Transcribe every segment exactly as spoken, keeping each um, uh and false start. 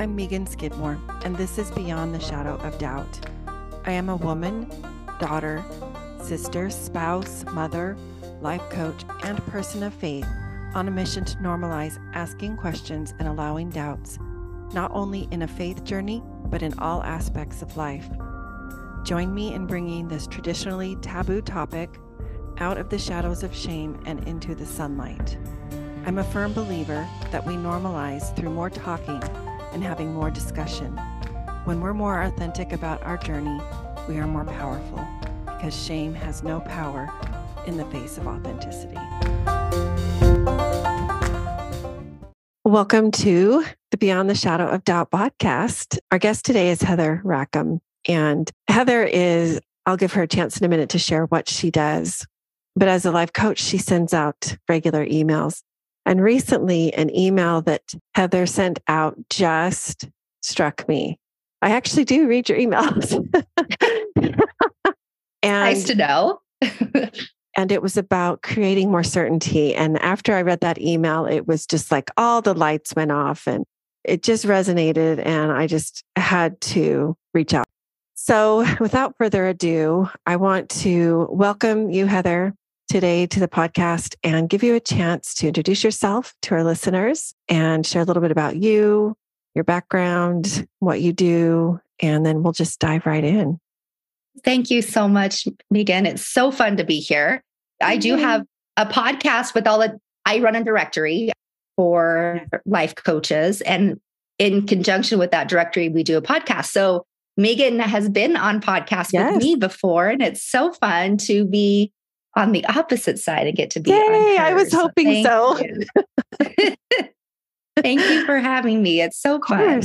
I'm Megan Skidmore, and this is Beyond the Shadow of Doubt. I am a woman, daughter, sister, spouse, mother, life coach, and person of faith on a mission to normalize asking questions and allowing doubts, not only in a faith journey, but in all aspects of life. Join me in bringing this traditionally taboo topic out of the shadows of shame and into the sunlight. I'm a firm believer that we normalize through more talking and having more discussion. When we're more authentic about our journey, we are more powerful, because shame has no power in the face of authenticity. Welcome to the Beyond the Shadow of Doubt podcast. Our guest today is Heather Rackham, and Heather is, I'll give her a chance in a minute to share what she does, but as a life coach, she sends out regular emails. And recently, an email that Heather sent out just struck me. I actually do read your emails. and, nice to know. And it was about creating more certainty. And after I read that email, it was just like all the lights went off and it just resonated. And I just had to reach out. So without further ado, I want to welcome you, Heather, today to the podcast and give you a chance to introduce yourself to our listeners and share a little bit about you, your background, what you do, and then we'll just dive right in. Thank you so much, Megan. It's so fun to be here. I do have a podcast with all the, I run a directory for life coaches. And in conjunction with that directory, we do a podcast. So Megan has been on podcasts yes. with me before, and it's so fun to be on the opposite side and get to be. Yay, I was hoping so. Thank you. Thank you for having me. It's so fun.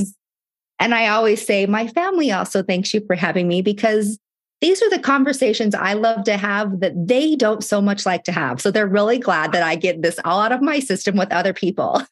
And I always say my family also thanks you for having me, because these are the conversations I love to have that they don't so much like to have. So they're really glad that I get this all out of my system with other people.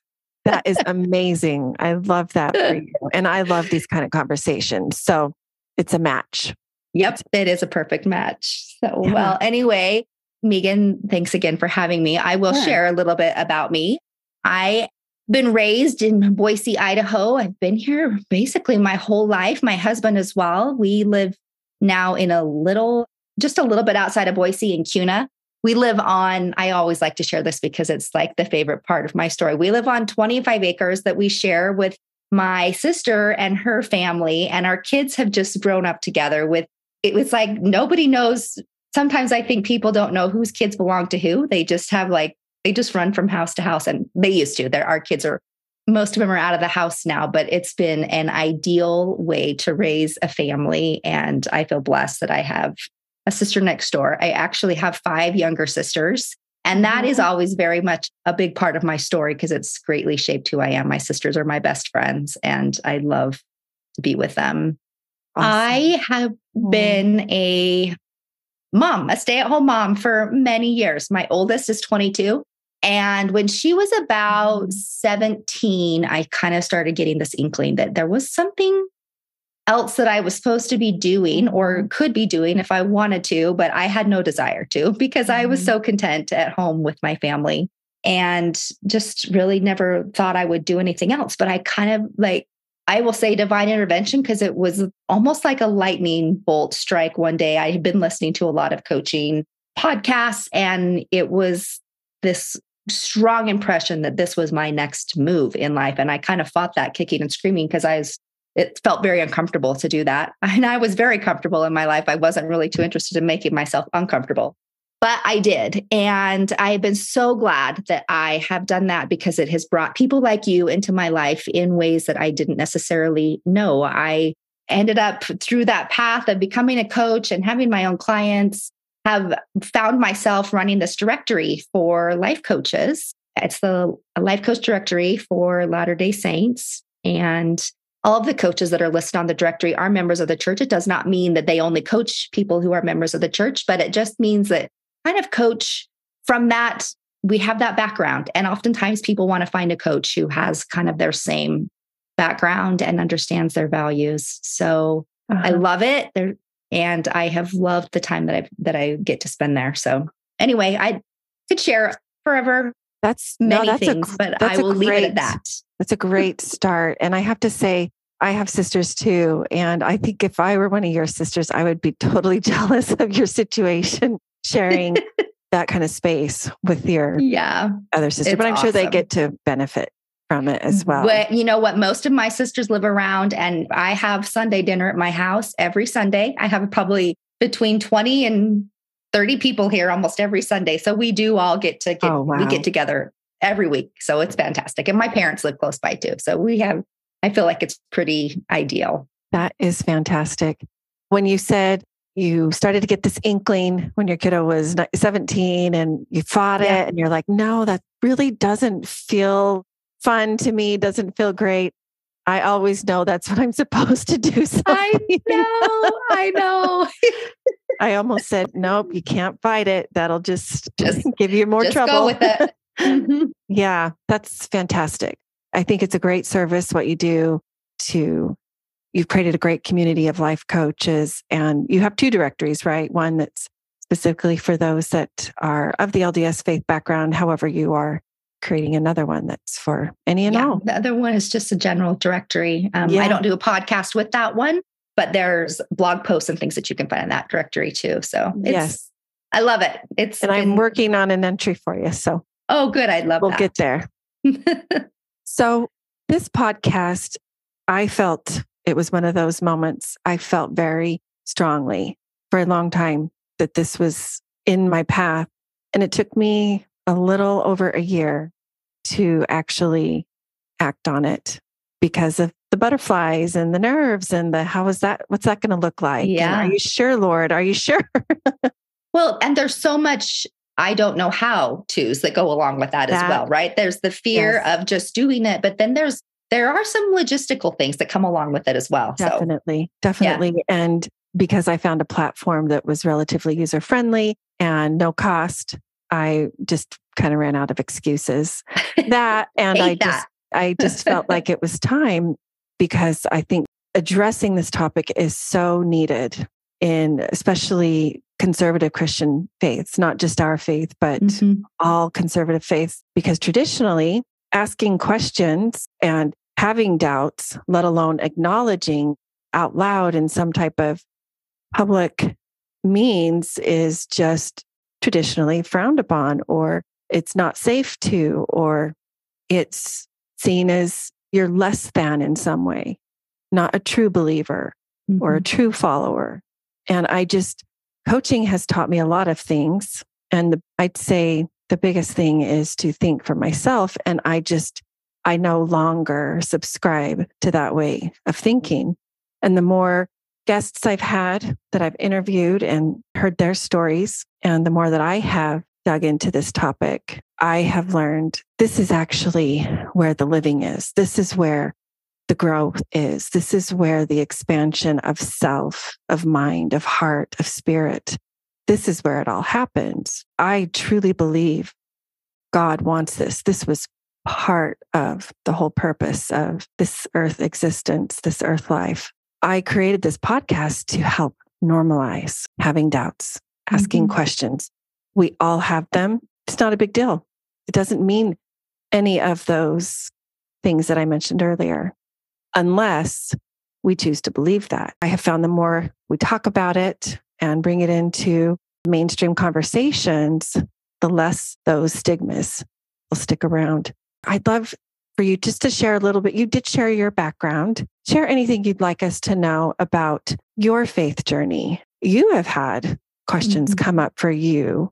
That is amazing. I love that for you. And I love these kind of conversations. So it's a match. Yep. It is a perfect match. So, yeah. Well, anyway, Megan, thanks again for having me. I will yeah. share a little bit about me. I've been raised in Boise, Idaho. I've been here basically my whole life. My husband as well. We live now in a little, just a little bit outside of Boise in Kuna. We live on, I always like to share this because it's like the favorite part of my story. We live on twenty-five acres that we share with my sister and her family. And our kids have just grown up together with, it was like, nobody knows. Sometimes I think people don't know whose kids belong to who. They just have like, they just run from house to house, and they used to. There, our kids are, most of them are out of the house now, but it's been an ideal way to raise a family. And I feel blessed that I have a sister next door. I actually have five younger sisters. And that mm-hmm. is always very much a big part of my story, because it's greatly shaped who I am. My sisters are my best friends, and I love to be with them. Awesome. I have been a mom, a stay-at-home mom for many years. My oldest is twenty-two. And when she was about seventeen, I kind of started getting this inkling that there was something else that I was supposed to be doing or could be doing if I wanted to, but I had no desire to, because I was so content at home with my family and just really never thought I would do anything else. But I kind of like, I will say divine intervention, because it was almost like a lightning bolt strike one day. I had been listening to a lot of coaching podcasts, and it was this strong impression that this was my next move in life. And I kind of fought that kicking and screaming, because I was, it felt very uncomfortable to do that. And I was very comfortable in my life. I wasn't really too interested in making myself uncomfortable, but I did. And I've been so glad that I have done that, because it has brought people like you into my life in ways that I didn't necessarily know. I ended up through that path of becoming a coach and having my own clients, have found myself running this directory for life coaches. It's the Life Coach Directory for Latter-day Saints. And all of the coaches that are listed on the directory are members of the church. It does not mean that they only coach people who are members of the church, but it just means that kind of coach from that, we have that background. And oftentimes people want to find a coach who has kind of their same background and understands their values. So uh-huh. I love it. There, and I have loved the time that I that I get to spend there. So anyway, I could share forever That's many no, that's things, a, but that's I will great, leave it at that. That's a great start. And I have to say, I have sisters too. And I think if I were one of your sisters, I would be totally jealous of your situation, sharing that kind of space with your yeah, other sister. But I'm awesome. sure they get to benefit from it as well. But you know what? Most of my sisters live around, and I have Sunday dinner at my house every Sunday. I have probably between twenty and thirty people here almost every Sunday. So we do all get to get, oh, wow. we get together every week. So it's fantastic. And my parents live close by too. So we have, I feel like it's pretty ideal. That is fantastic. When you said you started to get this inkling when your kiddo was seventeen and you fought yeah. it and you're like, no, that really doesn't feel fun to me. Doesn't feel great. I always know that's what I'm supposed to do. Something. I know, I know. I almost said, nope, you can't fight it. That'll just, just give you more just trouble. Go with it. Mm-hmm. Yeah, that's fantastic. I think it's a great service, what you do to, you've created a great community of life coaches, and you have two directories, right? One that's specifically for those that are of the L D S faith background, however you are creating another one that's for any and yeah, all. The other one is just a general directory. Um, yeah. I don't do a podcast with that one, but there's blog posts and things that you can find in that directory too. So it's, yes, I love it. It's And been, I'm working on an entry for you. So oh, good. I'd love we'll that. We'll get there. So this podcast, I felt it was one of those moments. I felt very strongly for a long time that this was in my path. And it took me a little over a year to actually act on it because of the butterflies and the nerves and the, how is that, what's that going to look like? Yeah. And are you sure, Lord? Are you sure? Well, and there's so much, I don't know how to's that go along with that, that as well, right? There's the fear yes. of just doing it, but then there's, there are some logistical things that come along with it as well. Definitely. So, definitely. Yeah. And because I found a platform that was relatively user-friendly and no cost, I just kind of ran out of excuses that, and I that. just, I just felt like it was time, because I think addressing this topic is so needed in especially conservative Christian faiths, not just our faith, but mm-hmm. all conservative faiths, because traditionally asking questions and having doubts, let alone acknowledging out loud in some type of public means, is just traditionally frowned upon, or it's not safe to, or it's seen as you're less than in some way, not a true believer mm-hmm. or a true follower. And I just, coaching has taught me a lot of things. And the, I'd say the biggest thing is to think for myself. And I just, I no longer subscribe to that way of thinking. And the more guests I've had that I've interviewed and heard their stories, and the more that I have dug into this topic, I have learned this is actually where the living is. This is where the growth is. This is where the expansion of self, of mind, of heart, of spirit, this is where it all happens. I truly believe God wants this. This was part of the whole purpose of this earth existence, this earth life. I created this podcast to help normalize having doubts, asking mm-hmm. questions. We all have them. It's not a big deal. It doesn't mean any of those things that I mentioned earlier, unless we choose to believe that. I have found the more we talk about it and bring it into mainstream conversations, the less those stigmas will stick around. I'd love for you just to share a little bit. You did share your background. Share anything you'd like us to know about your faith journey. You have had questions mm-hmm. come up for you,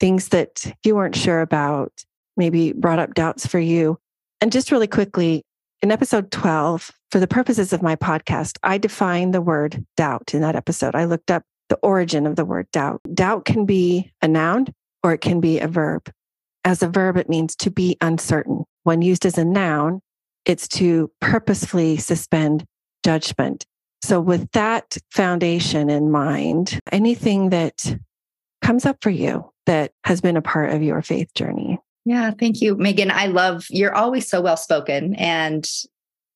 things that you weren't sure about, maybe brought up doubts for you. And just really quickly, in episode twelve, for the purposes of my podcast, I defined the word doubt in that episode. I looked up the origin of the word doubt. Doubt can be a noun or it can be a verb. As a verb, it means to be uncertain. When used as a noun, it's to purposefully suspend judgment. So with that foundation in mind, anything that comes up for you that has been a part of your faith journey. Yeah, thank you, Megan. I love, you're always so well-spoken and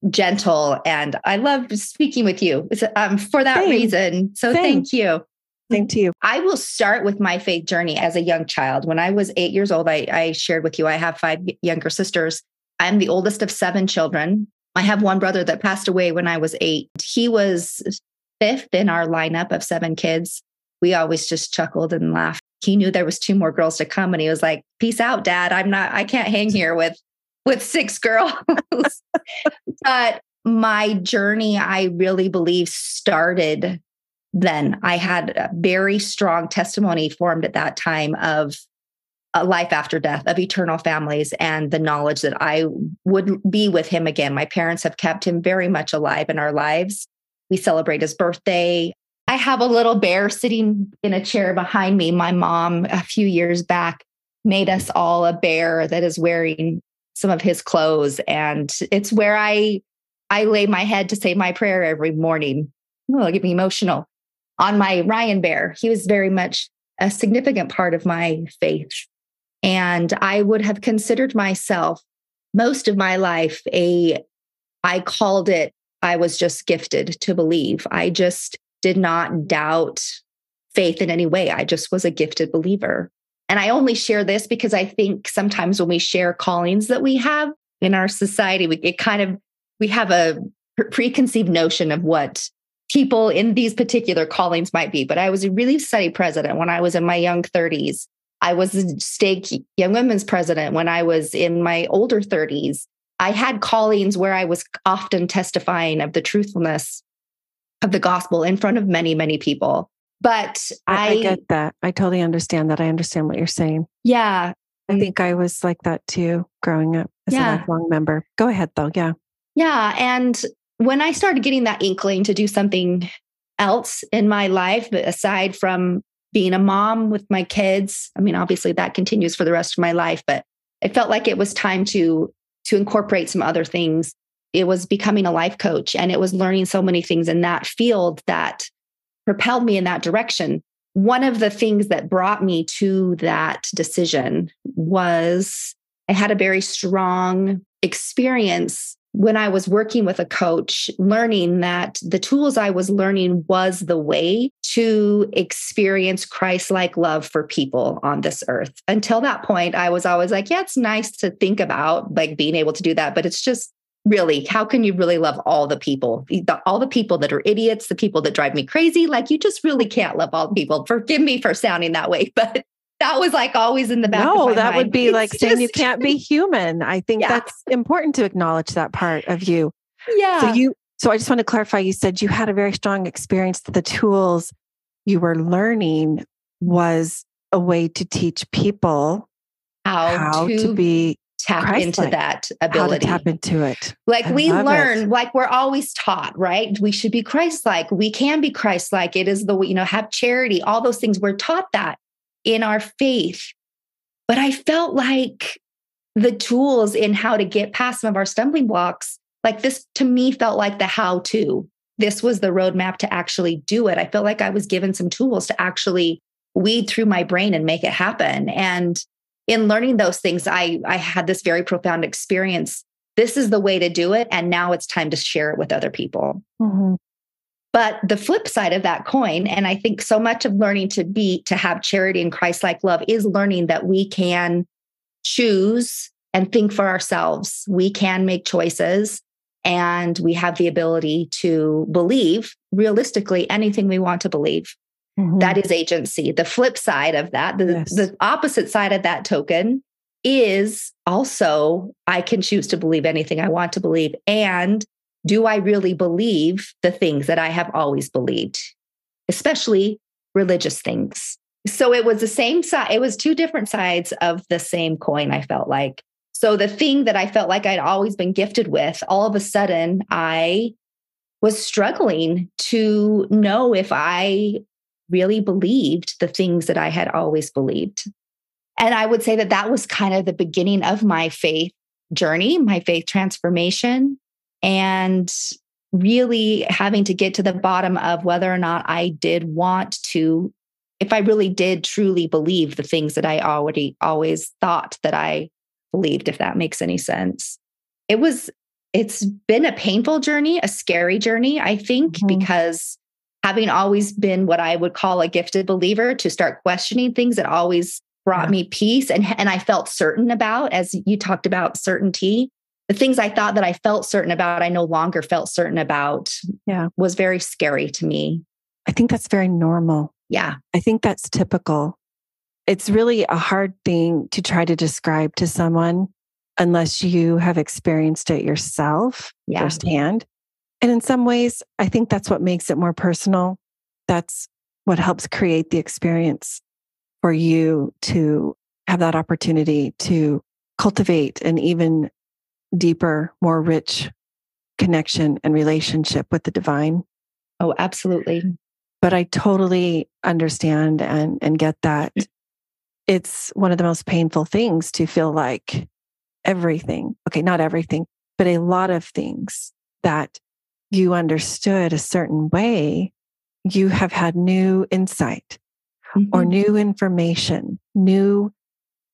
gentle, and I love speaking with you um, for that Same. reason. So Same. thank you. Same to you. I will start with my faith journey as a young child. When I was eight years old, I, I shared with you, I have five younger sisters. I'm the oldest of seven children. I have one brother that passed away when I was eight. He was fifth in our lineup of seven kids. We always just chuckled and laughed. He knew there was two more girls to come and he was like, peace out, Dad. I'm not, I can't hang here with, with six girls. But my journey, I really believe, started then. I had a very strong testimony formed at that time of a life after death, of eternal families, and the knowledge that I would be with him again. My parents have kept him very much alive in our lives. We celebrate his birthday. I have a little bear sitting in a chair behind me. My mom, a few years back, made us all a bear that is wearing some of his clothes. And it's where I, I lay my head to say my prayer every morning. Oh, it'll get me emotional. On my Ryan bear, he was very much a significant part of my faith. And I would have considered myself most of my life a, I called it, I was just gifted to believe. I just did not doubt faith in any way. I just was a gifted believer. And I only share this because I think sometimes when we share callings that we have in our society, we it kind of, we have a preconceived notion of what people in these particular callings might be. But I was a Relief Society president when I was in my young thirties. I was the stake Young Women's president when I was in my older thirties. I had callings where I was often testifying of the truthfulness of the gospel in front of many, many people. But I, I get that. I totally understand that. I understand what you're saying. Yeah. I think I was like that too, growing up as yeah. a lifelong member. Go ahead though. Yeah. Yeah. And when I started getting that inkling to do something else in my life, aside from being a mom with my kids, I mean, obviously that continues for the rest of my life, but it felt like it was time to, to incorporate some other things. It was becoming a life coach, and it was learning so many things in that field that propelled me in that direction. One of the things that brought me to that decision was I had a very strong experience when I was working with a coach, learning that the tools I was learning was the way to experience Christ-like love for people on this earth. Until that point, I was always like, yeah, it's nice to think about like being able to do that, but it's just really, how can you really love all the people, the, all the people that are idiots, the people that drive me crazy? Like, you just really can't love all the people. Forgive me for sounding that way, but that was like always in the back. No, of my that mind. Would be it's like just saying you can't be human. I think yeah. that's important to acknowledge that part of you. Yeah. So you, so I just want to clarify, you said you had a very strong experience that the tools you were learning was a way to teach people how, how to, to be tap Christ-like, into that ability. How to tap into it. Like I we learn, it. Like we're always taught, right? We should be Christ-like. We can be Christ-like. It is the way, you know, have charity, all those things. We're taught that in our faith. But I felt like the tools in how to get past some of our stumbling blocks, like this to me felt like the how-to. This was the roadmap to actually do it. I felt like I was given some tools to actually weed through my brain and make it happen. And in learning those things, I, I had this very profound experience. This is the way to do it. And now it's time to share it with other people. Mm-hmm. But the flip side of that coin, and I think so much of learning to be, to have charity and Christ-like love is learning that we can choose and think for ourselves. We can make choices and we have the ability to believe realistically anything we want to believe. Mm-hmm. That is agency. The flip side of that, the, yes. the opposite side of that token is also, I can choose to believe anything I want to believe. And do I really believe the things that I have always believed, especially religious things? So it was the same side. It was two different sides of the same coin, I felt like. So the thing that I felt like I'd always been gifted with, all of a sudden, I was struggling to know if I really believed the things that I had always believed. And I would say that that was kind of the beginning of my faith journey, my faith transformation. And really having to get to the bottom of whether or not I did want to, if I really did truly believe the things that I already always thought that I believed, if that makes any sense. It was, it's been a painful journey, a scary journey, I think, mm-hmm. because having always been what I would call a gifted believer, to start questioning things that always brought yeah. me peace. And, and I felt certain about, as you talked about certainty, the things I thought that I felt certain about, I no longer felt certain about, yeah. was very scary to me. I think that's very normal. Yeah. I think that's typical. It's really a hard thing to try to describe to someone unless you have experienced it yourself yeah. firsthand. And in some ways, I think that's what makes it more personal. That's what helps create the experience for you to have that opportunity to cultivate an even deeper, more rich connection and relationship with the divine. Oh, absolutely. But I totally understand and, and get that. It's one of the most painful things to feel like everything, okay, not everything, but a lot of things that you understood a certain way, you have had new insight mm-hmm. or new information, new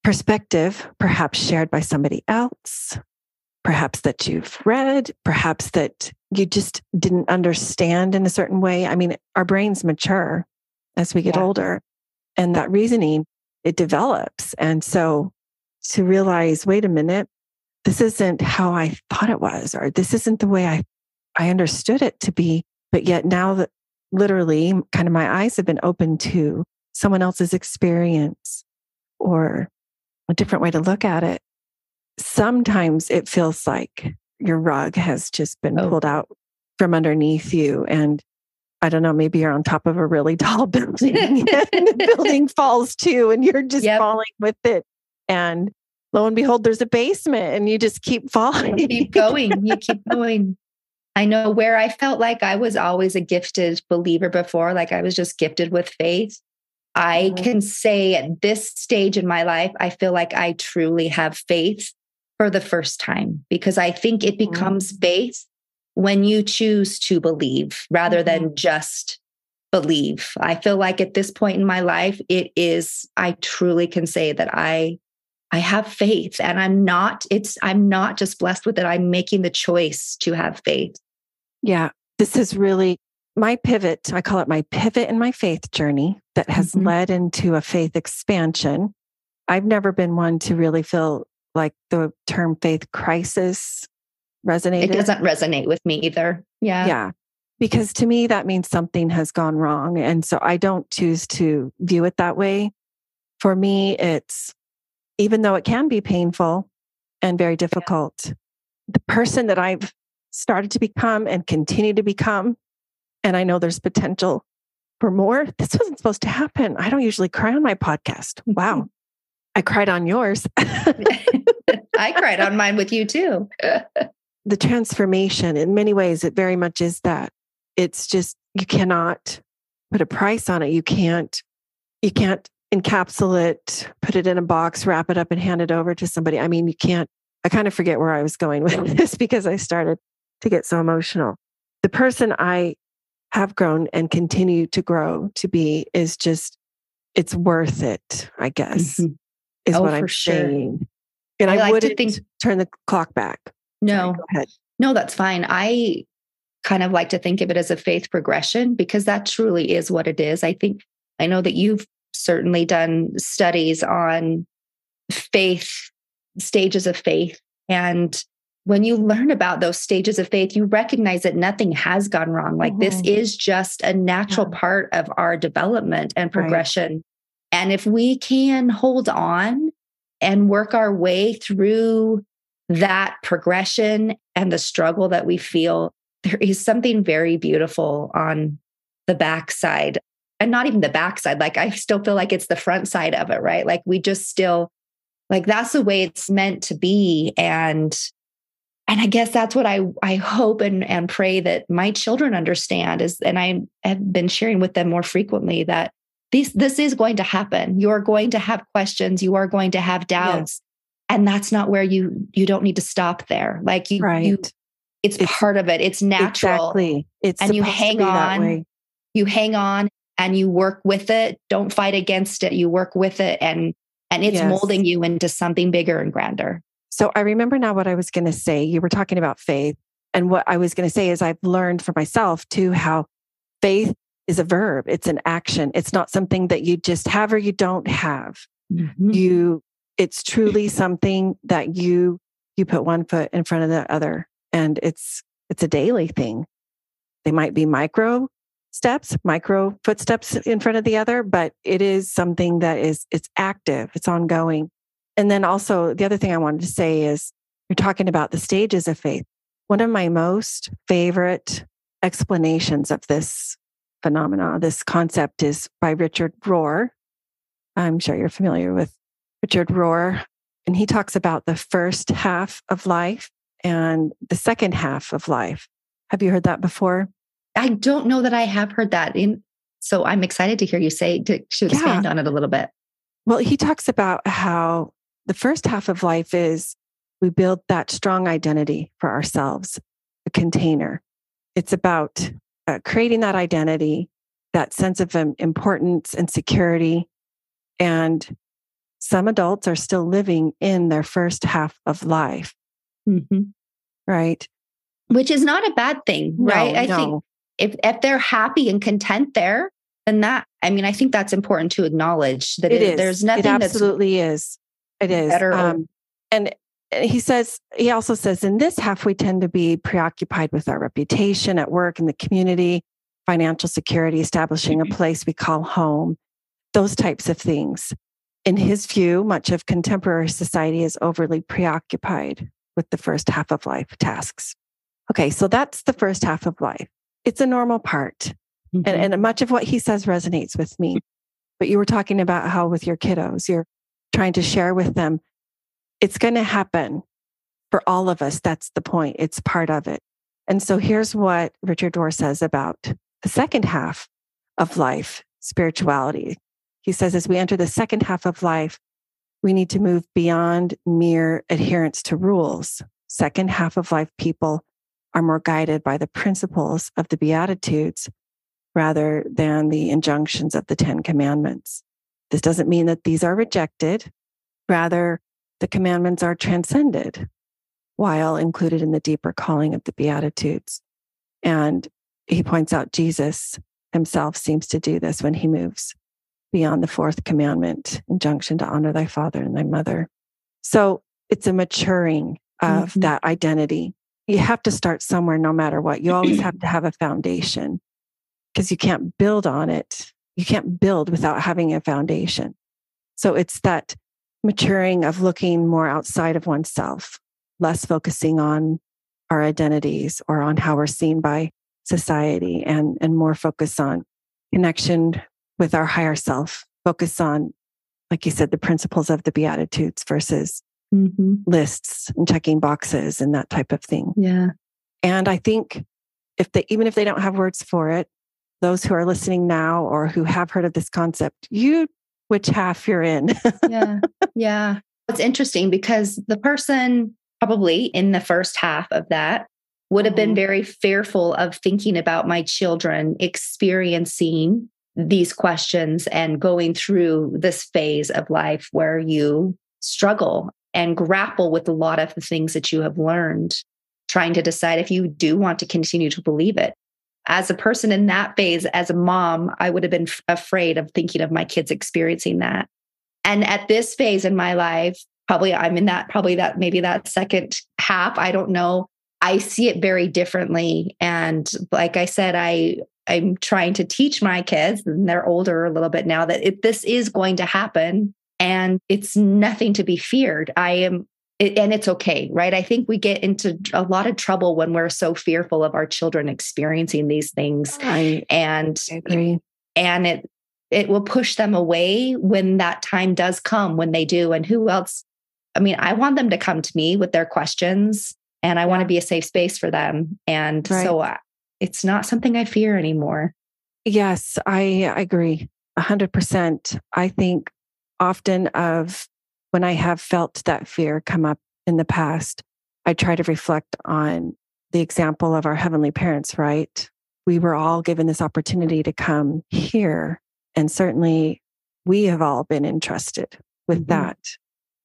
perspective, perhaps shared by somebody else, perhaps that you've read, perhaps that you just didn't understand in a certain way. I mean, our brains mature as we get yeah. older, and that reasoning, it develops. And so to realize, wait a minute, this isn't how I thought it was, or this isn't the way I I understood it to be, but yet now that literally kind of my eyes have been open to someone else's experience or a different way to look at it. Sometimes it feels like your rug has just been oh. pulled out from underneath you. And I don't know, maybe you're on top of a really tall building and the building falls too, and you're just yep. falling with it. And lo and behold, there's a basement and you just keep falling. You keep going. You keep going. I know where I felt like I was always a gifted believer before, like I was just gifted with faith. I can say at this stage in my life, I feel like I truly have faith for the first time, because I think it becomes faith when you choose to believe rather than just believe. I feel like at this point in my life, it is, I truly can say that I I have faith, and I'm not, it's, I'm not just blessed with it. I'm making the choice to have faith. Yeah. This is really my pivot. I call it my pivot in my faith journey that has mm-hmm. led into a faith expansion. I've never been one to really feel like the term faith crisis resonated. It doesn't resonate with me either. Yeah. Yeah. Because to me, that means something has gone wrong. And so I don't choose to view it that way. For me, it's, even though it can be painful and very difficult, yeah. the person that I've started to become and continue to become, and I know there's potential for more. This wasn't supposed to happen. I don't usually cry on my podcast. Wow. I cried on yours. I cried on mine with you too. The transformation, in many ways, it very much is that. It's just, you cannot put a price on it. You can't, you can't encapsulate it, put it in a box, wrap it up, and hand it over to somebody. I mean, you can't, I kind of forget where I was going with this because I started to get so emotional. The person I have grown and continue to grow to be is just, it's worth it, I guess, mm-hmm. is oh, what I'm sure. saying. And I, I like wouldn't think, turn the clock back. No, Sorry, go ahead. No, that's fine. I kind of like to think of it as a faith progression, because that truly is what it is. I think, I know that you've certainly done studies on faith, stages of faith. And when you learn about those stages of faith, you recognize that nothing has gone wrong. Like mm-hmm. this is just a natural yeah. part of our development and progression. Right. And if we can hold on and work our way through that progression and the struggle that we feel, there is something very beautiful on the backside. And not even the backside, like I still feel like it's the front side of it, right? Like we just still, like that's the way it's meant to be. And and I guess that's what I I hope and, and pray that my children understand is, and I have been sharing with them more frequently that these this is going to happen. You are going to have questions, you are going to have doubts. Yeah. And that's not where you you don't need to stop there. Like you, right. you it's, it's part of it. It's natural. Exactly. It's and you hang on, you hang on. And you work with it. Don't fight against it. You work with it, and and it's yes. molding you into something bigger and grander. So I remember now what I was going to say. You were talking about faith, and what I was going to say is I've learned for myself too how faith is a verb. It's an action. It's not something that you just have or you don't have. Mm-hmm. You, it's truly something that you, you put one foot in front of the other, and it's, it's a daily thing. They might be micro steps, micro footsteps in front of the other, but it is something that is, it's active, it's ongoing. And then also the other thing I wanted to say is you're talking about the stages of faith. One of my most favorite explanations of this phenomena, this concept, is by Richard Rohr. I'm sure you're familiar with Richard Rohr. And he talks about the first half of life and the second half of life. Have you heard that before? I don't know that I have heard that. In, so I'm excited to hear you say, to, to expand yeah. on it a little bit. Well, he talks about how the first half of life is we build that strong identity for ourselves, a container. It's about uh, creating that identity, that sense of um, importance and security. And some adults are still living in their first half of life. Mm-hmm. Right. Which is not a bad thing, right? No, I no. think if, if they're happy and content there, then that, I mean, I think that's important to acknowledge that it it, is. there's nothing that's... It absolutely that's is. It is. Better um, or... And he says, he also says, in this half, we tend to be preoccupied with our reputation at work, in the community, financial security, establishing a place we call home, those types of things. In his view, much of contemporary society is overly preoccupied with the first half of life tasks. Okay, so that's the first half of life. It's a normal part. Mm-hmm. And, and much of what he says resonates with me. But you were talking about how with your kiddos, you're trying to share with them. It's going to happen for all of us. That's the point. It's part of it. And so here's what Richard Rohr says about the second half of life, spirituality. He says, as we enter the second half of life, we need to move beyond mere adherence to rules. Second half of life people are more guided by the principles of the Beatitudes rather than the injunctions of the Ten Commandments. This doesn't mean that these are rejected. Rather, the commandments are transcended while included in the deeper calling of the Beatitudes. And he points out Jesus himself seems to do this when he moves beyond the fourth commandment, injunction to honor thy father and thy mother. So it's a maturing of mm-hmm. that identity. You have to start somewhere no matter what. You always have to have a foundation because you can't build on it. You can't build without having a foundation. So it's that maturing of looking more outside of oneself, less focusing on our identities or on how we're seen by society, and, and more focus on connection with our higher self. Focus on, like you said, the principles of the Beatitudes versus Mm-hmm. lists and checking boxes and that type of thing. Yeah. And I think if they, even if they don't have words for it, those who are listening now or who have heard of this concept, you, which half you're in. Yeah. Yeah. It's interesting because the person probably in the first half of that would have been very fearful of thinking about my children experiencing these questions and going through this phase of life where you struggle and grapple with a lot of the things that you have learned, trying to decide if you do want to continue to believe it. As a person in that phase, as a mom, I would have been f- afraid of thinking of my kids experiencing that. And at this phase in my life, probably I'm in that, probably that, maybe that second half, I don't know. I see it very differently. And like I said, I, I'm trying to teach my kids, and they're older a little bit now, that if this is going to happen, and it's nothing to be feared. I am, and it's okay, right? I think we get into a lot of trouble when we're so fearful of our children experiencing these things. I and, agree. and it, it will push them away when that time does come, when they do. And who else? I mean, I want them to come to me with their questions, and I yeah. want to be a safe space for them. And right. so I, it's not something I fear anymore. Yes, I, I agree. A hundred percent. I think often of when I have felt that fear come up in the past, I try to reflect on the example of our heavenly parents, right? We were all given this opportunity to come here. And certainly we have all been entrusted with mm-hmm. that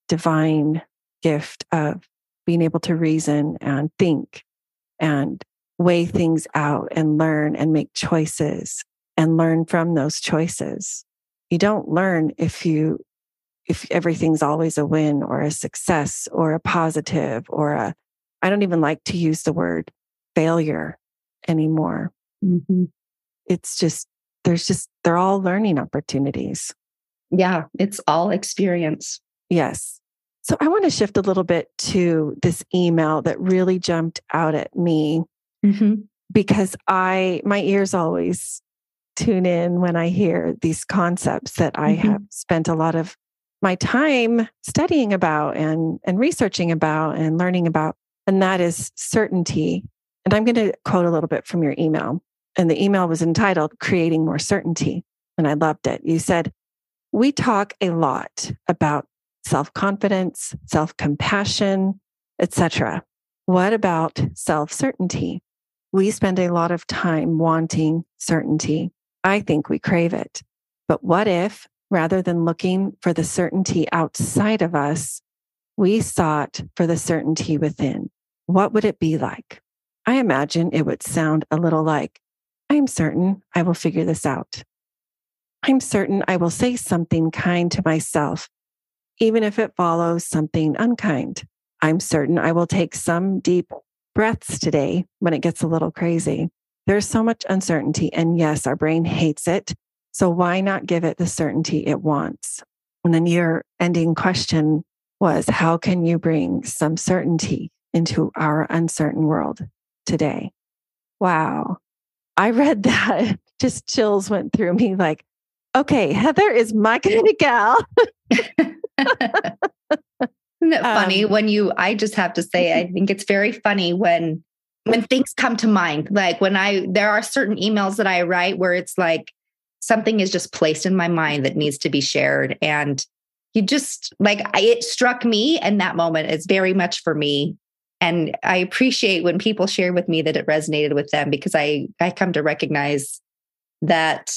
divine gift of being able to reason and think and weigh things out and learn and make choices and learn from those choices. You don't learn if you if everything's always a win or a success or a positive or a, I don't even like to use the word failure anymore. Mm-hmm. It's just, there's just, they're all learning opportunities. Yeah, it's all experience. Yes. So I want to shift a little bit to this email that really jumped out at me mm-hmm. because I, my ears always tune in when I hear these concepts that I mm-hmm. have spent a lot of my time studying about and, and researching about and learning about, and that is certainty. And I'm going to quote a little bit from your email. And the email was entitled, Creating More Certainty. And I loved it. You said, we talk a lot about self-confidence, self-compassion, et cetera. What about self-certainty? We spend a lot of time wanting certainty. I think we crave it. But what if, rather than looking for the certainty outside of us, we sought for the certainty within? What would it be like? I imagine it would sound a little like, I'm certain I will figure this out. I'm certain I will say something kind to myself, even if it follows something unkind. I'm certain I will take some deep breaths today when it gets a little crazy. There's so much uncertainty, and yes, our brain hates it. So why not give it the certainty it wants? And then your ending question was, how can you bring some certainty into our uncertain world today? Wow. I read that. Just chills went through me like, okay, Heather is my kind of gal. Isn't it funny um, when you, I just have to say, I think it's very funny when, when things come to mind, like when I, there are certain emails that I write where it's like, something is just placed in my mind that needs to be shared. And you just like, I, it struck me in that moment. It's very much for me. And I appreciate when people share with me that it resonated with them, because I, I come to recognize that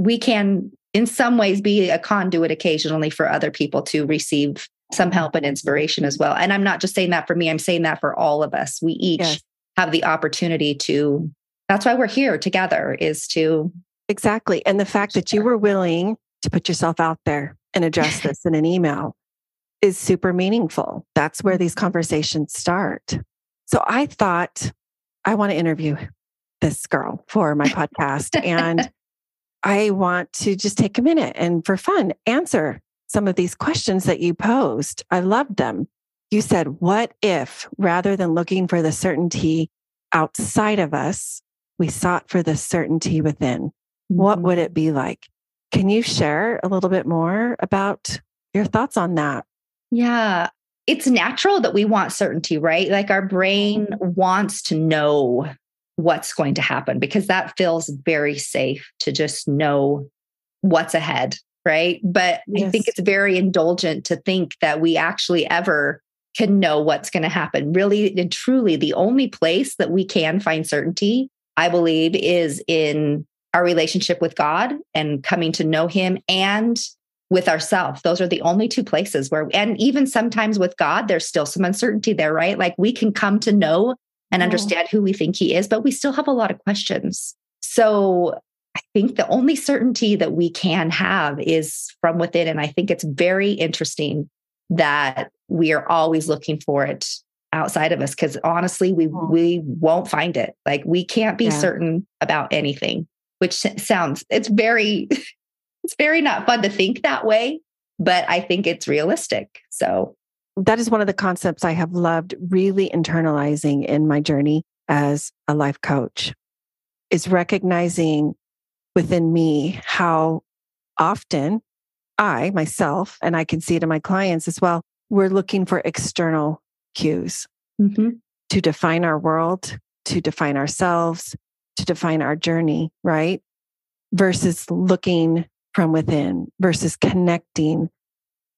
we can in some ways be a conduit occasionally for other people to receive some help and inspiration as well. And I'm not just saying that for me, I'm saying that for all of us. We each yes. have the opportunity to, that's why we're here together is to. Exactly. And the fact that you were willing to put yourself out there and address this in an email is super meaningful. That's where these conversations start. So I thought, I want to interview this girl for my podcast. And I want to just take a minute and for fun, answer some of these questions that you posed. I loved them. You said, what if, rather than looking for the certainty outside of us, we sought for the certainty within? Mm-hmm. What would it be like? Can you share a little bit more about your thoughts on that? Yeah, it's natural that we want certainty, right? Like our brain wants to know what's going to happen because that feels very safe to just know what's ahead, right? But yes. I think it's very indulgent to think that we actually ever can know what's going to happen. Really and truly, the only place that we can find certainty, I believe, is in our relationship with God and coming to know Him and with ourselves. Those are the only two places where, and even sometimes with God, there's still some uncertainty there, right? Like we can come to know and understand who we think He is, but we still have a lot of questions. So I think the only certainty that we can have is from within. And I think it's very interesting that we are always looking for it outside of us, because honestly, we we won't find it. Like we can't be yeah. certain about anything, which sounds, it's very, it's very not fun to think that way, but I think it's realistic. So that is one of the concepts I have loved really internalizing in my journey as a life coach is recognizing within me how often I, myself, and I can see it in my clients as well, we're looking for external cues mm-hmm. to define our world, to define ourselves, to define our journey, right? Versus looking from within, versus connecting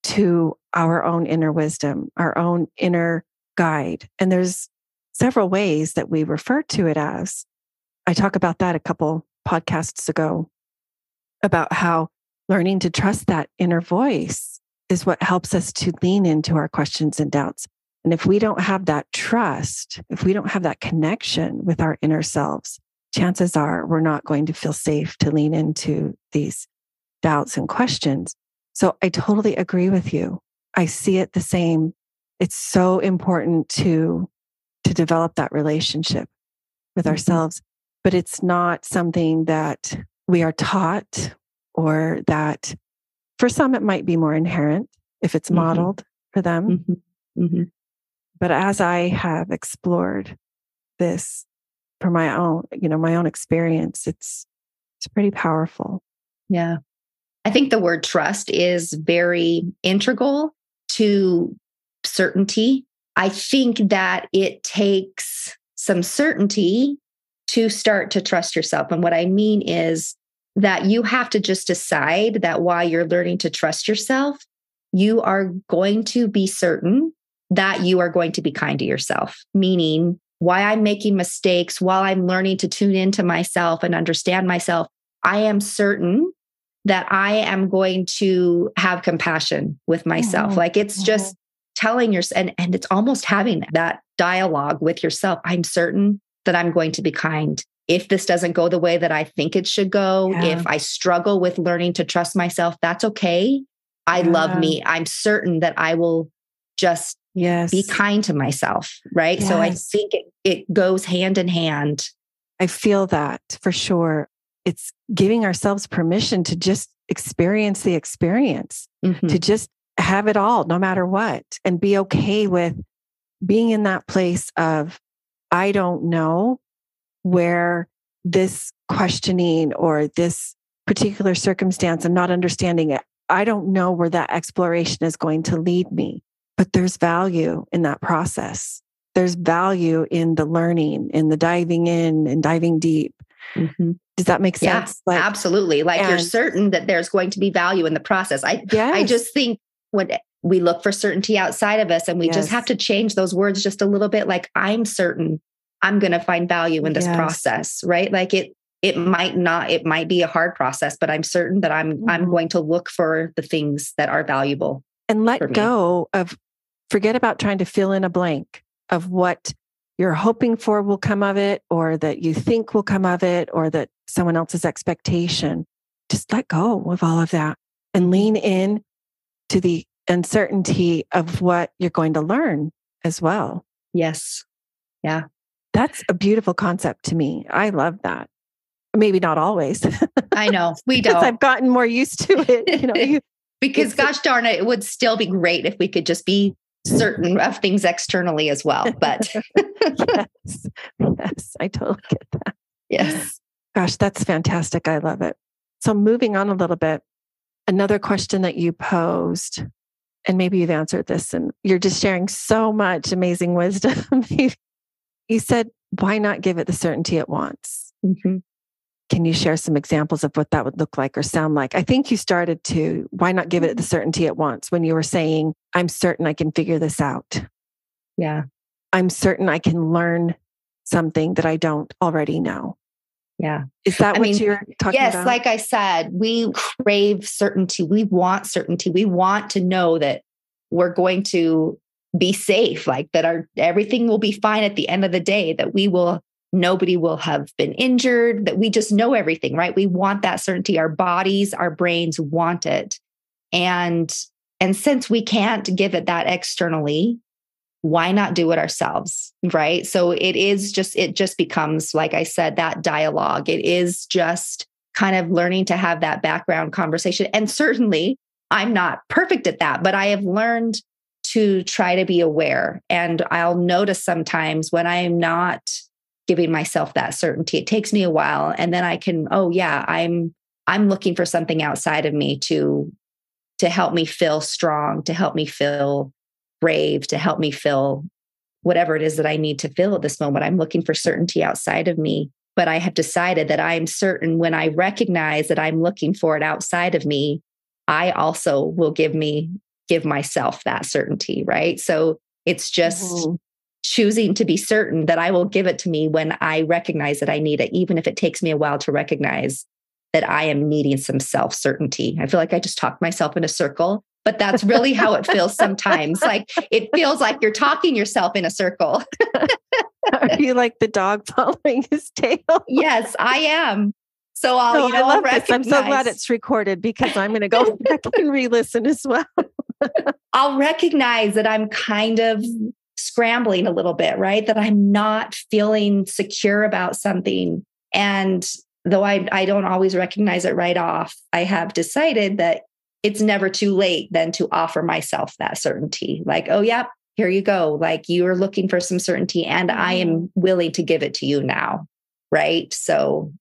to our own inner wisdom, our own inner guide. And there's several ways that we refer to it as. I talk about that a couple podcasts ago about how learning to trust that inner voice is what helps us to lean into our questions and doubts. And if we don't have that trust, if we don't have that connection with our inner selves, chances are we're not going to feel safe to lean into these doubts and questions. So I totally agree with you. I see it the same. It's so important to, to develop that relationship with ourselves, but it's not something that we are taught, or that for some, it might be more inherent if it's modeled mm-hmm. for them. Mm-hmm. Mm-hmm. But as I have explored this for my own, you know, my own experience, it's, it's pretty powerful. Yeah. I think the word trust is very integral to certainty. I think that it takes some certainty to start to trust yourself. And what I mean is that you have to just decide that while you're learning to trust yourself, you are going to be certain that you are going to be kind to yourself, meaning while I'm making mistakes, while I'm learning to tune into myself and understand myself, I am certain that I am going to have compassion with myself. Mm-hmm. Like it's mm-hmm. just telling yourself, and, and it's almost having that dialogue with yourself. I'm certain that I'm going to be kind. If this doesn't go the way that I think it should go, yeah. if I struggle with learning to trust myself, that's okay. I yeah. love me. I'm certain that I will just yes. be kind to myself, right? Yes. So I think it, it goes hand in hand. I feel that for sure. It's giving ourselves permission to just experience the experience, mm-hmm. to just have it all, no matter what, and be okay with being in that place of, I don't know where this questioning or this particular circumstance, I'm not understanding it. I don't know where that exploration is going to lead me, but there's value in that process. There's value in the learning, in the diving in and diving deep. Mm-hmm. Does that make sense? Yeah, like, absolutely. Like and, you're certain that there's going to be value in the process. I yes. I just think when we look for certainty outside of us and we yes. just have to change those words just a little bit, like I'm certain I'm going to find value in this yes. process, right? Like it, it might not, it might be a hard process, but I'm certain that I'm, mm-hmm. I'm going to look for the things that are valuable. And let go of, forget about trying to fill in a blank of what you're hoping for will come of it, or that you think will come of it, or that someone else's expectation. Just let go of all of that and lean in to the uncertainty of what you're going to learn as well. Yes. Yeah. That's a beautiful concept to me. I love that. Maybe not always. I know we don't. Because I've gotten more used to it. You know, you, because gosh darn it, it would still be great if we could just be certain of things externally as well, but yes, yes, I totally get that. Yes. Gosh, that's fantastic. I love it. So moving on a little bit, another question that you posed, and maybe you've answered this and you're just sharing so much amazing wisdom. You said, why not give it the certainty it wants? Mm-hmm. Can you share some examples of what that would look like or sound like? I think you started to, why not give it the certainty it wants when you were saying, I'm certain I can figure this out. Yeah. I'm certain I can learn something that I don't already know. Yeah. Is that I what mean, you're talking yes, about? Yes. Like I said, we crave certainty. We want certainty. We want to know that we're going to be safe, like that our everything will be fine at the end of the day, that we will nobody will have been injured, that we just know everything, right? We want that certainty. Our bodies, our brains want it. And, and since we can't give it that externally, why not do it ourselves, right? So it is just, it just becomes, like I said, that dialogue. It is just kind of learning to have that background conversation. And certainly I'm not perfect at that, but I have learned to try to be aware. And I'll notice sometimes when I'm not giving myself that certainty. It takes me a while. And then I can, oh yeah, I'm, I'm looking for something outside of me to, to help me feel strong, to help me feel brave, to help me feel whatever it is that I need to feel at this moment. I'm looking for certainty outside of me, but I have decided that I'm certain when I recognize that I'm looking for it outside of me, I also will give me, give myself that certainty. Right. So it's just, mm-hmm. choosing to be certain that I will give it to me when I recognize that I need it, even if it takes me a while to recognize that I am needing some self-certainty. I feel like I just talked myself in a circle, but that's really how it feels sometimes. Like it feels like you're talking yourself in a circle. Are you like the dog following his tail? Yes, I am. So I'll, no, you know, I love this. I'm so glad it's recorded because I'm going to go back and re-listen as well. I'll recognize that I'm kind of scrambling a little bit, right? That I'm not feeling secure about something. And though I, I don't always recognize it right off, I have decided that it's never too late then to offer myself that certainty. Like, oh, yep, here you go. Like you are looking for some certainty and I am willing to give it to you now. Right. So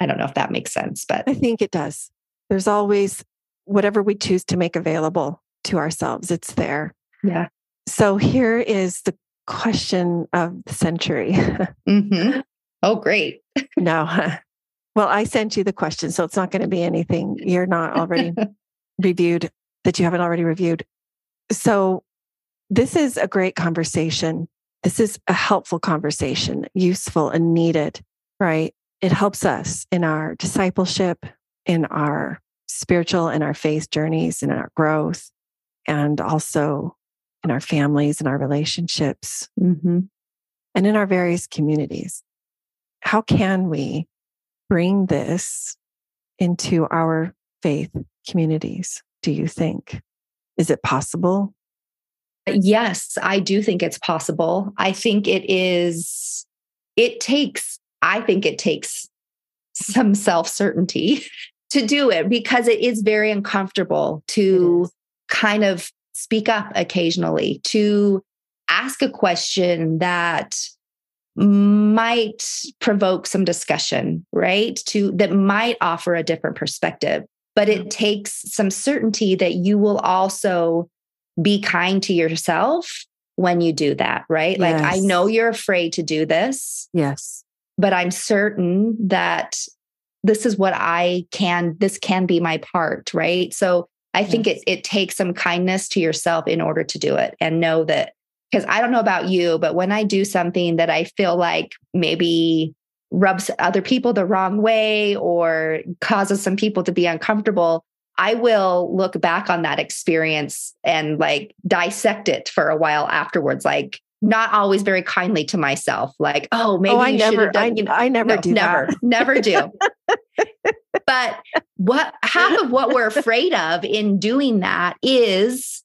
I don't know if that makes sense, but I think it does. There's always whatever we choose to make available to ourselves. It's there. Yeah. So here is the question of the century. Mm-hmm. Oh, great. No. Well, I sent you the question, so it's not going to be anything you're not already reviewed that you haven't already reviewed. So this is a great conversation. This is a helpful conversation, useful and needed, right? It helps us in our discipleship, in our spiritual and our faith journeys, in our growth, and also in our families and our relationships, mm-hmm. and in our various communities. How can we bring this into our faith communities, do you think? Is it possible? Yes, I do think it's possible. I think it is, it takes, I think it takes some self-certainty to do it because it is very uncomfortable to kind of speak up occasionally, to ask a question that might provoke some discussion, right? To that might offer a different perspective. But it takes some certainty that you will also be kind to yourself when you do that, right? Yes. Like, I know you're afraid to do this. Yes. But I'm certain that this is what I can, this can be my part, right? So I yes. think it it takes some kindness to yourself in order to do it and know that, because I don't know about you, but when I do something that I feel like maybe rubs other people the wrong way or causes some people to be uncomfortable, I will look back on that experience and like dissect it for a while afterwards, like not always very kindly to myself. Like, oh, maybe oh, I you never, should have done, I, you know, I never no, do never, that. Never do. But what half of what we're afraid of in doing that is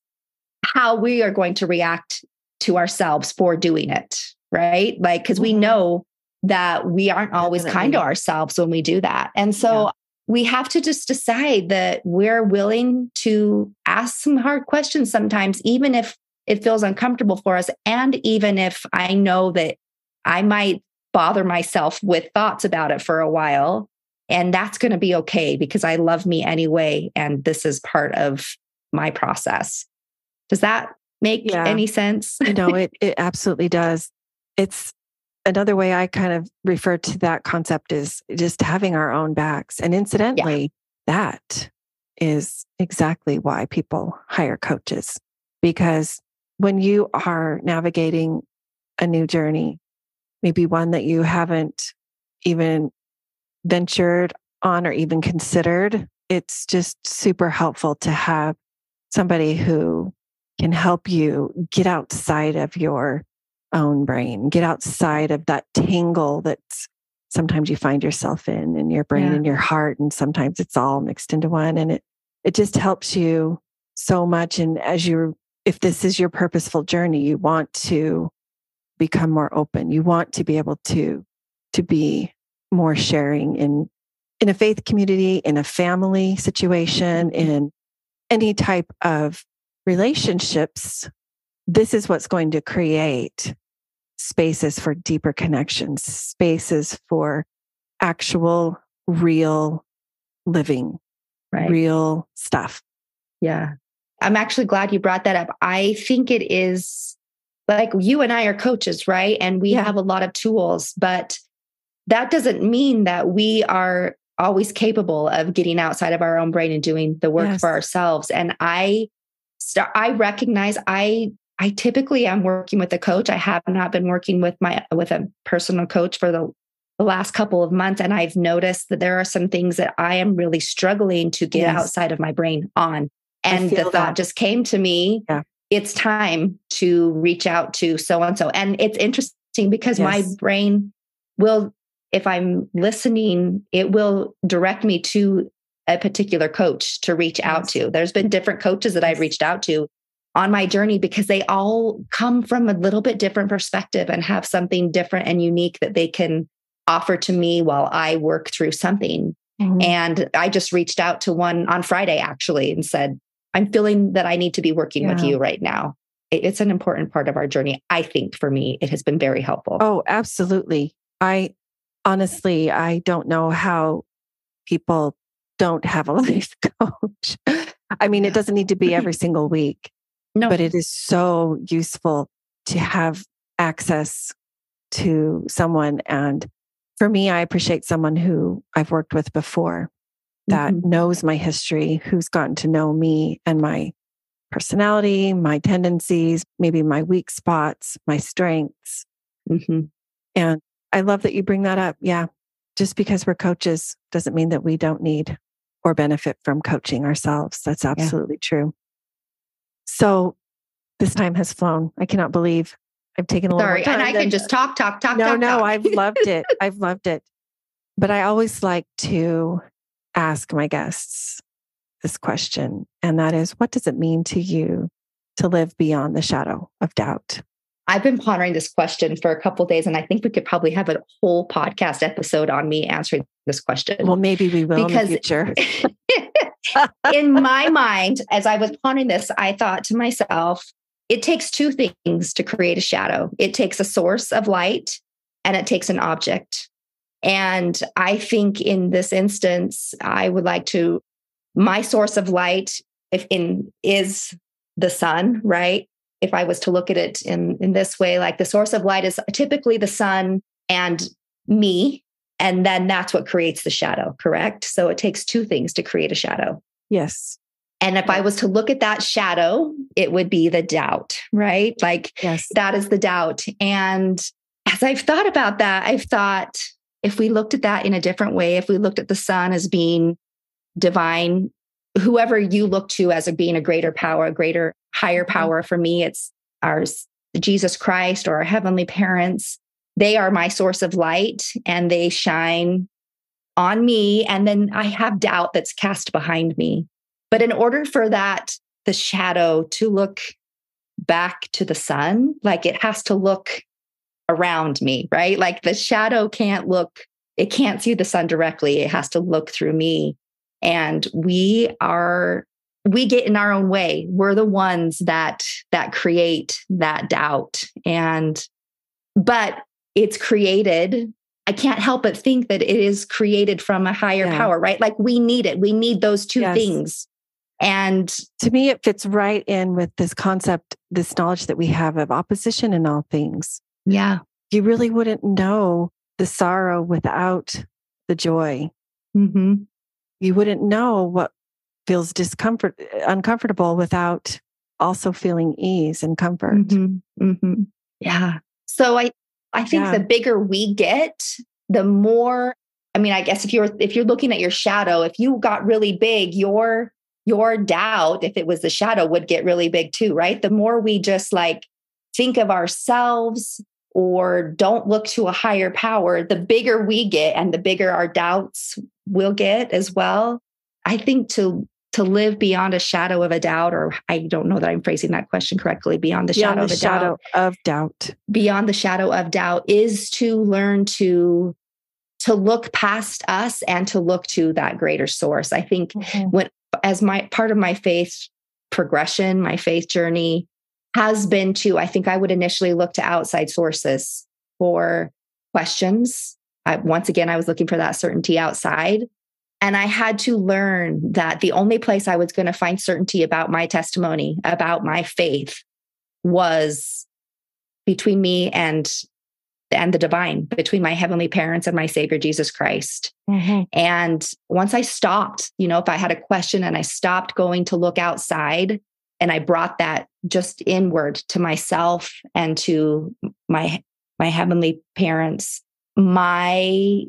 how we are going to react to ourselves for doing it, right? Like, because we know that we aren't always Definitely. kind to ourselves when we do that. And so yeah. we have to just decide that we're willing to ask some hard questions sometimes, even if it feels uncomfortable for us. And even if I know that I might bother myself with thoughts about it for a while, and that's going to be okay because I love me anyway. And this is part of my process. Does that make yeah. any sense? You know, it, it absolutely does. It's another way I kind of refer to that concept is just having our own backs. And incidentally, yeah. that is exactly why people hire coaches. Because when you are navigating a new journey, maybe one that you haven't even ventured on or even considered, it's just super helpful to have somebody who can help you get outside of your own brain, get outside of that tangle that sometimes you find yourself in, in your brain yeah. and your heart. And sometimes it's all mixed into one. And it, it just helps you so much. And as you're, if this is your purposeful journey, you want to become more open. You want to be able to, to be more sharing in, in a faith community, in a family situation, in any type of relationships. This is what's going to create spaces for deeper connections, spaces for actual, real living, right. real stuff. Yeah. I'm actually glad you brought that up. I think it is like you and I are coaches, right? And we yeah. have a lot of tools, but that doesn't mean that we are always capable of getting outside of our own brain and doing the work yes. for ourselves. And I start, I recognize I, I typically am working with a coach. I have not been working with my, with a personal coach for the, the last couple of months. And I've noticed that there are some things that I am really struggling to get yes. outside of my brain on. And the thought that. just came to me, yeah. it's time to reach out to so-and-so. And it's interesting because yes. my brain will, if I'm listening, it will direct me to a particular coach to reach yes. out to. There's been different coaches that I've reached out to on my journey because they all come from a little bit different perspective and have something different and unique that they can offer to me while I work through something. Mm-hmm. And I just reached out to one on Friday actually and said, I'm feeling that I need to be working yeah. with you right now. It's an important part of our journey. I think for me, it has been very helpful. Oh, absolutely. I honestly, I don't know how people don't have a life coach. I mean, it doesn't need to be every single week, no. but it is so useful to have access to someone. And for me, I appreciate someone who I've worked with before that mm-hmm. knows my history, who's gotten to know me and my personality, my tendencies, maybe my weak spots, my strengths. Mm-hmm. And I love that you bring that up. Yeah. Just because we're coaches doesn't mean that we don't need or benefit from coaching ourselves. That's absolutely yeah. true. So this time has flown. I cannot believe I've taken a little Sorry, more time. And I than, can just talk, talk, talk, no, talk. No, no, I've loved it. I've loved it. But I always like to ask my guests this question, and that is, what does it mean to you to live beyond the shadow of doubt? I've been pondering this question for a couple of days, and I think we could probably have a whole podcast episode on me answering this question. Well, maybe we will because in the future. In my mind, as I was pondering this, I thought to myself, it takes two things to create a shadow. It takes a source of light and it takes an object. And I think in this instance, I would like to my source of light if in is the sun, right? If I was to look at it in, in this way, like the source of light is typically the sun and me, and then that's what creates the shadow, correct? So it takes two things to create a shadow. Yes. And if I was to look at that shadow, it would be the doubt, right? Like yes. that is the doubt. And as I've thought about that, I've thought if we looked at that in a different way, if we looked at the sun as being divine, whoever you look to as a being a greater power, a greater higher power. For me, it's our Jesus Christ or our heavenly parents. They are my source of light and they shine on me. And then I have doubt that's cast behind me. But in order for that, the shadow to look back to the sun, like it has to look around me, right? Like the shadow can't look, it can't see the sun directly. It has to look through me. And we are, we get in our own way. We're the ones that, that create that doubt. And, but it's created. I can't help but think that it is created from a higher yeah. power, right? Like we need it. We need those two yes. things. And to me, it fits right in with this concept, this knowledge that we have of opposition in all things. Yeah. You really wouldn't know the sorrow without the joy. Mm-hmm. You wouldn't know what feels discomfort, uncomfortable without also feeling ease and comfort. Mm-hmm, mm-hmm. Yeah. So I, I think yeah. the bigger we get, the more, I mean, I guess if you're, if you're looking at your shadow, if you got really big, your, your doubt, if it was the shadow, would get really big too, right? The more we just like think of ourselves or don't look to a higher power, the bigger we get and the bigger our doubts will get as well. I think to to live beyond a shadow of a doubt, or I don't know that I'm phrasing that question correctly, beyond the beyond shadow, the of, a shadow doubt, of doubt. Beyond the shadow of doubt is to learn to to look past us and to look to that greater source. I think mm-hmm. when as my part of my faith progression, my faith journey has been to, I think I would initially look to outside sources for questions. I, once again, I was looking for that certainty outside. And I had to learn that the only place I was going to find certainty about my testimony, about my faith, was between me and, and the divine, between my heavenly parents and my Savior, Jesus Christ. Mm-hmm. And once I stopped, you know, if I had a question and I stopped going to look outside and I brought that just inward to myself and to my, my heavenly parents, my,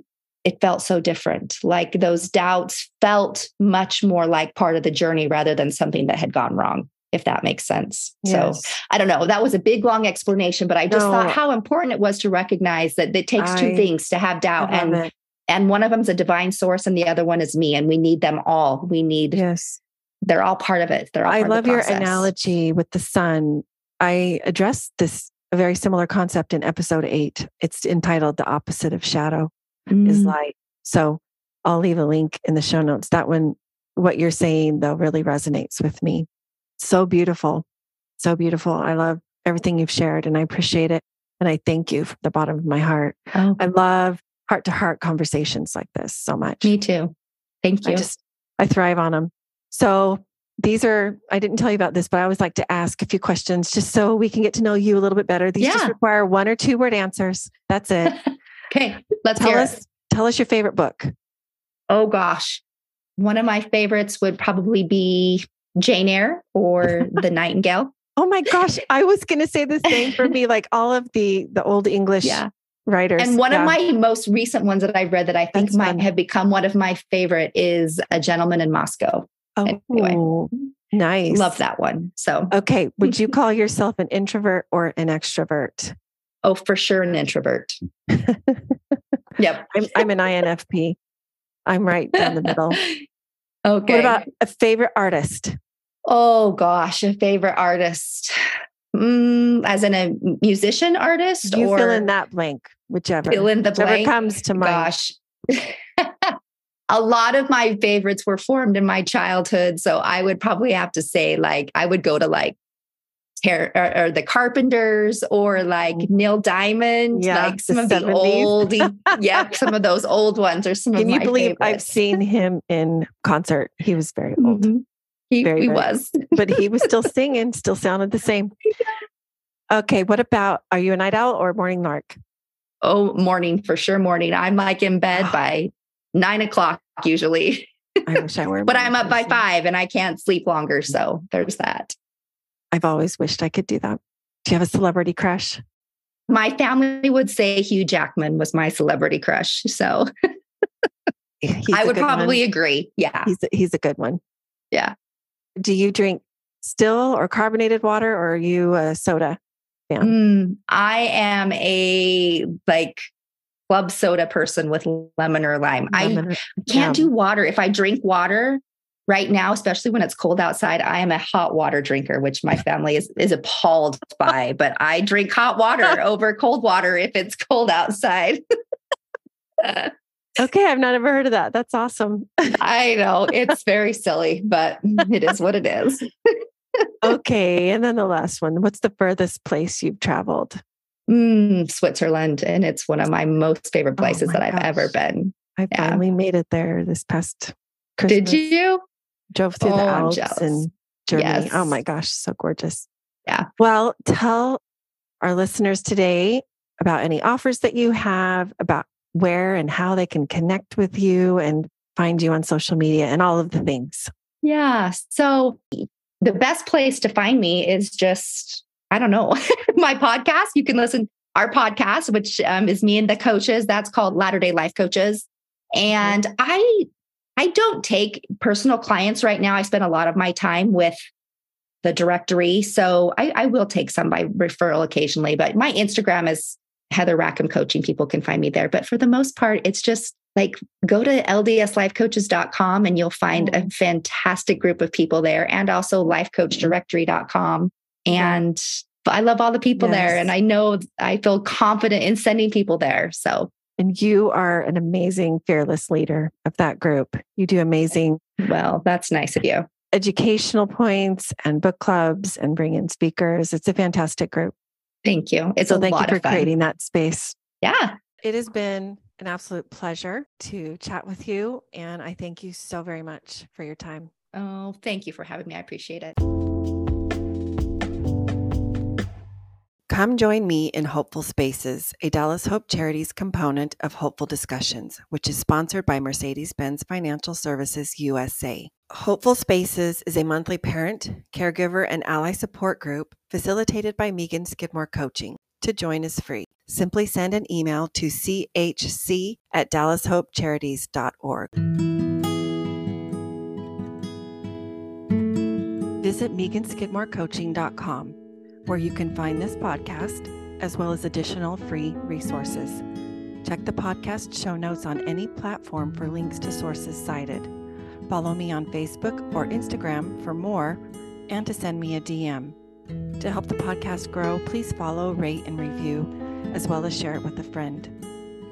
it felt so different. Like those doubts felt much more like part of the journey rather than something that had gone wrong. if that makes sense. Yes. So I don't know. That was a big, long explanation, but I just no. thought how important it was to recognize that it takes I, two things to have doubt. And it. and one of them is a divine source and the other one is me. And we need them all. We need, yes. they're all part of it. They're all I part love of the your analogy with the sun. I addressed this a very similar concept in episode eight. It's entitled The Opposite of Shadow mm. is Light. So I'll leave a link in the show notes. That one, what you're saying though, really resonates with me. So beautiful. So beautiful. I love everything you've shared and I appreciate it. And I thank you from the bottom of my heart. Oh. I love heart to heart conversations like this so much. Me too. Thank you. I just, I thrive on them. So these are, I didn't tell you about this, but I always like to ask a few questions just so we can get to know you a little bit better. These yeah. just require one or two word answers. That's it. Okay. Let's tell hear us, it. Tell us your favorite book. Oh gosh. One of my favorites would probably be Jane Eyre or The Nightingale. Oh my gosh. I was going to say the same for me, like all of the, the old English yeah. writers. And one yeah. of my most recent ones that I've read that I think That's might funny. have become one of my favorite is A Gentleman in Moscow. Oh, anyway, nice. Love that one. So, okay. Would you call yourself an introvert or an extrovert? Oh, for sure. An introvert. Yep. I'm, I'm an I N F P. I'm right down the middle. Okay. What about a favorite artist? Oh gosh, a favorite artist. Mm, as in a musician artist? You or fill in that blank, whichever. Fill in the whichever blank. comes to mind. Gosh. A lot of my favorites were formed in my childhood. So I would probably have to say like, I would go to like, Or, or the Carpenters or like Neil Diamond, yeah, like some the of the oldie, yeah, some of those old ones or some Can of my Can you believe favorites. I've seen him in concert? He was very old. Mm-hmm. He, very, he very, was. But he was still singing, still sounded the same. Okay. What about, are you a night owl or morning lark? Oh, morning for sure. Morning. I'm like in bed by nine o'clock usually. I wish I were. But I'm up by five and I can't sleep longer. So there's that. I've always wished I could do that. Do you have a celebrity crush? My family would say Hugh Jackman was my celebrity crush. So I would probably one. agree. Yeah. He's a, he's a good one. Yeah. Do you drink still or carbonated water or are you a soda fan? Mm, I am a like club soda person with lemon or lime. Lemon. I can't yeah. do water. If I drink water, right now, especially when it's cold outside, I am a hot water drinker, which my family is, is appalled by, but I drink hot water over cold water if it's cold outside. Okay. I've not ever heard of that. That's awesome. I know it's very silly, but it is what it is. Okay. And then the last one, what's the furthest place you've traveled? Mm, Switzerland. And it's one of my most favorite places oh that I've gosh. ever been. I yeah. finally made it there this past Christmas. Did you? Drove through oh, the Alps in Germany. Yes. Oh my gosh, so gorgeous. Yeah. Well, tell our listeners today about any offers that you have, about where and how they can connect with you and find you on social media and all of the things. Yeah. So the best place to find me is just, I don't know, my podcast. You can listen to our podcast, which um, is me and the coaches. That's called Latter-day Life Coaches. And I... I don't take personal clients right now. I spend a lot of my time with the directory. So I, I will take some by referral occasionally, but my Instagram is Heather Rackham Coaching. People can find me there. But for the most part, it's just like, go to L D S life coaches dot com and you'll find a fantastic group of people there and also life coach directory dot com. And I love all the people yes. there. And I know I feel confident in sending people there. So And you are an amazing, fearless leader of that group. You do amazing. Well, that's nice of you. Educational points and book clubs and bring in speakers. It's a fantastic group. Thank you. It's so a thank lot you for of fun. creating that space. Yeah. It has been an absolute pleasure to chat with you. And I thank you so very much for your time. Oh, thank you for having me. I appreciate it. Come join me in Hopeful Spaces, a Dallas Hope Charities component of Hopeful Discussions, which is sponsored by Mercedes-Benz Financial Services U S A. Hopeful Spaces is a monthly parent, caregiver, and ally support group facilitated by Megan Skidmore Coaching. To join is free. Simply send an email to c h c at dallas hope charities dot org. visit megan skidmore coaching dot com, where you can find this podcast as well as additional free resources. Check the podcast show notes on any platform for links to sources cited. Follow me on Facebook or Instagram for more and to send me a D M. To help the podcast grow, please follow, rate, and review, as well as share it with a friend.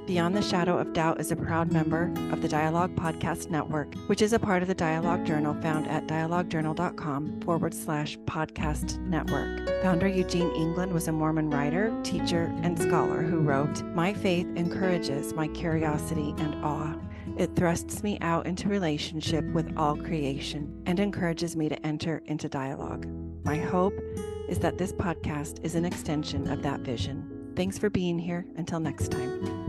Beyond the Shadow of Doubt is a proud member of the Dialogue Podcast Network, which is a part of the Dialogue Journal found at dialoguejournal.com forward slash podcast network. Founder Eugene England was a Mormon writer, teacher, and scholar who wrote, "My faith encourages my curiosity and awe. It thrusts me out into relationship with all creation and encourages me to enter into dialogue." My hope is that this podcast is an extension of that vision. Thanks for being here. Until next time.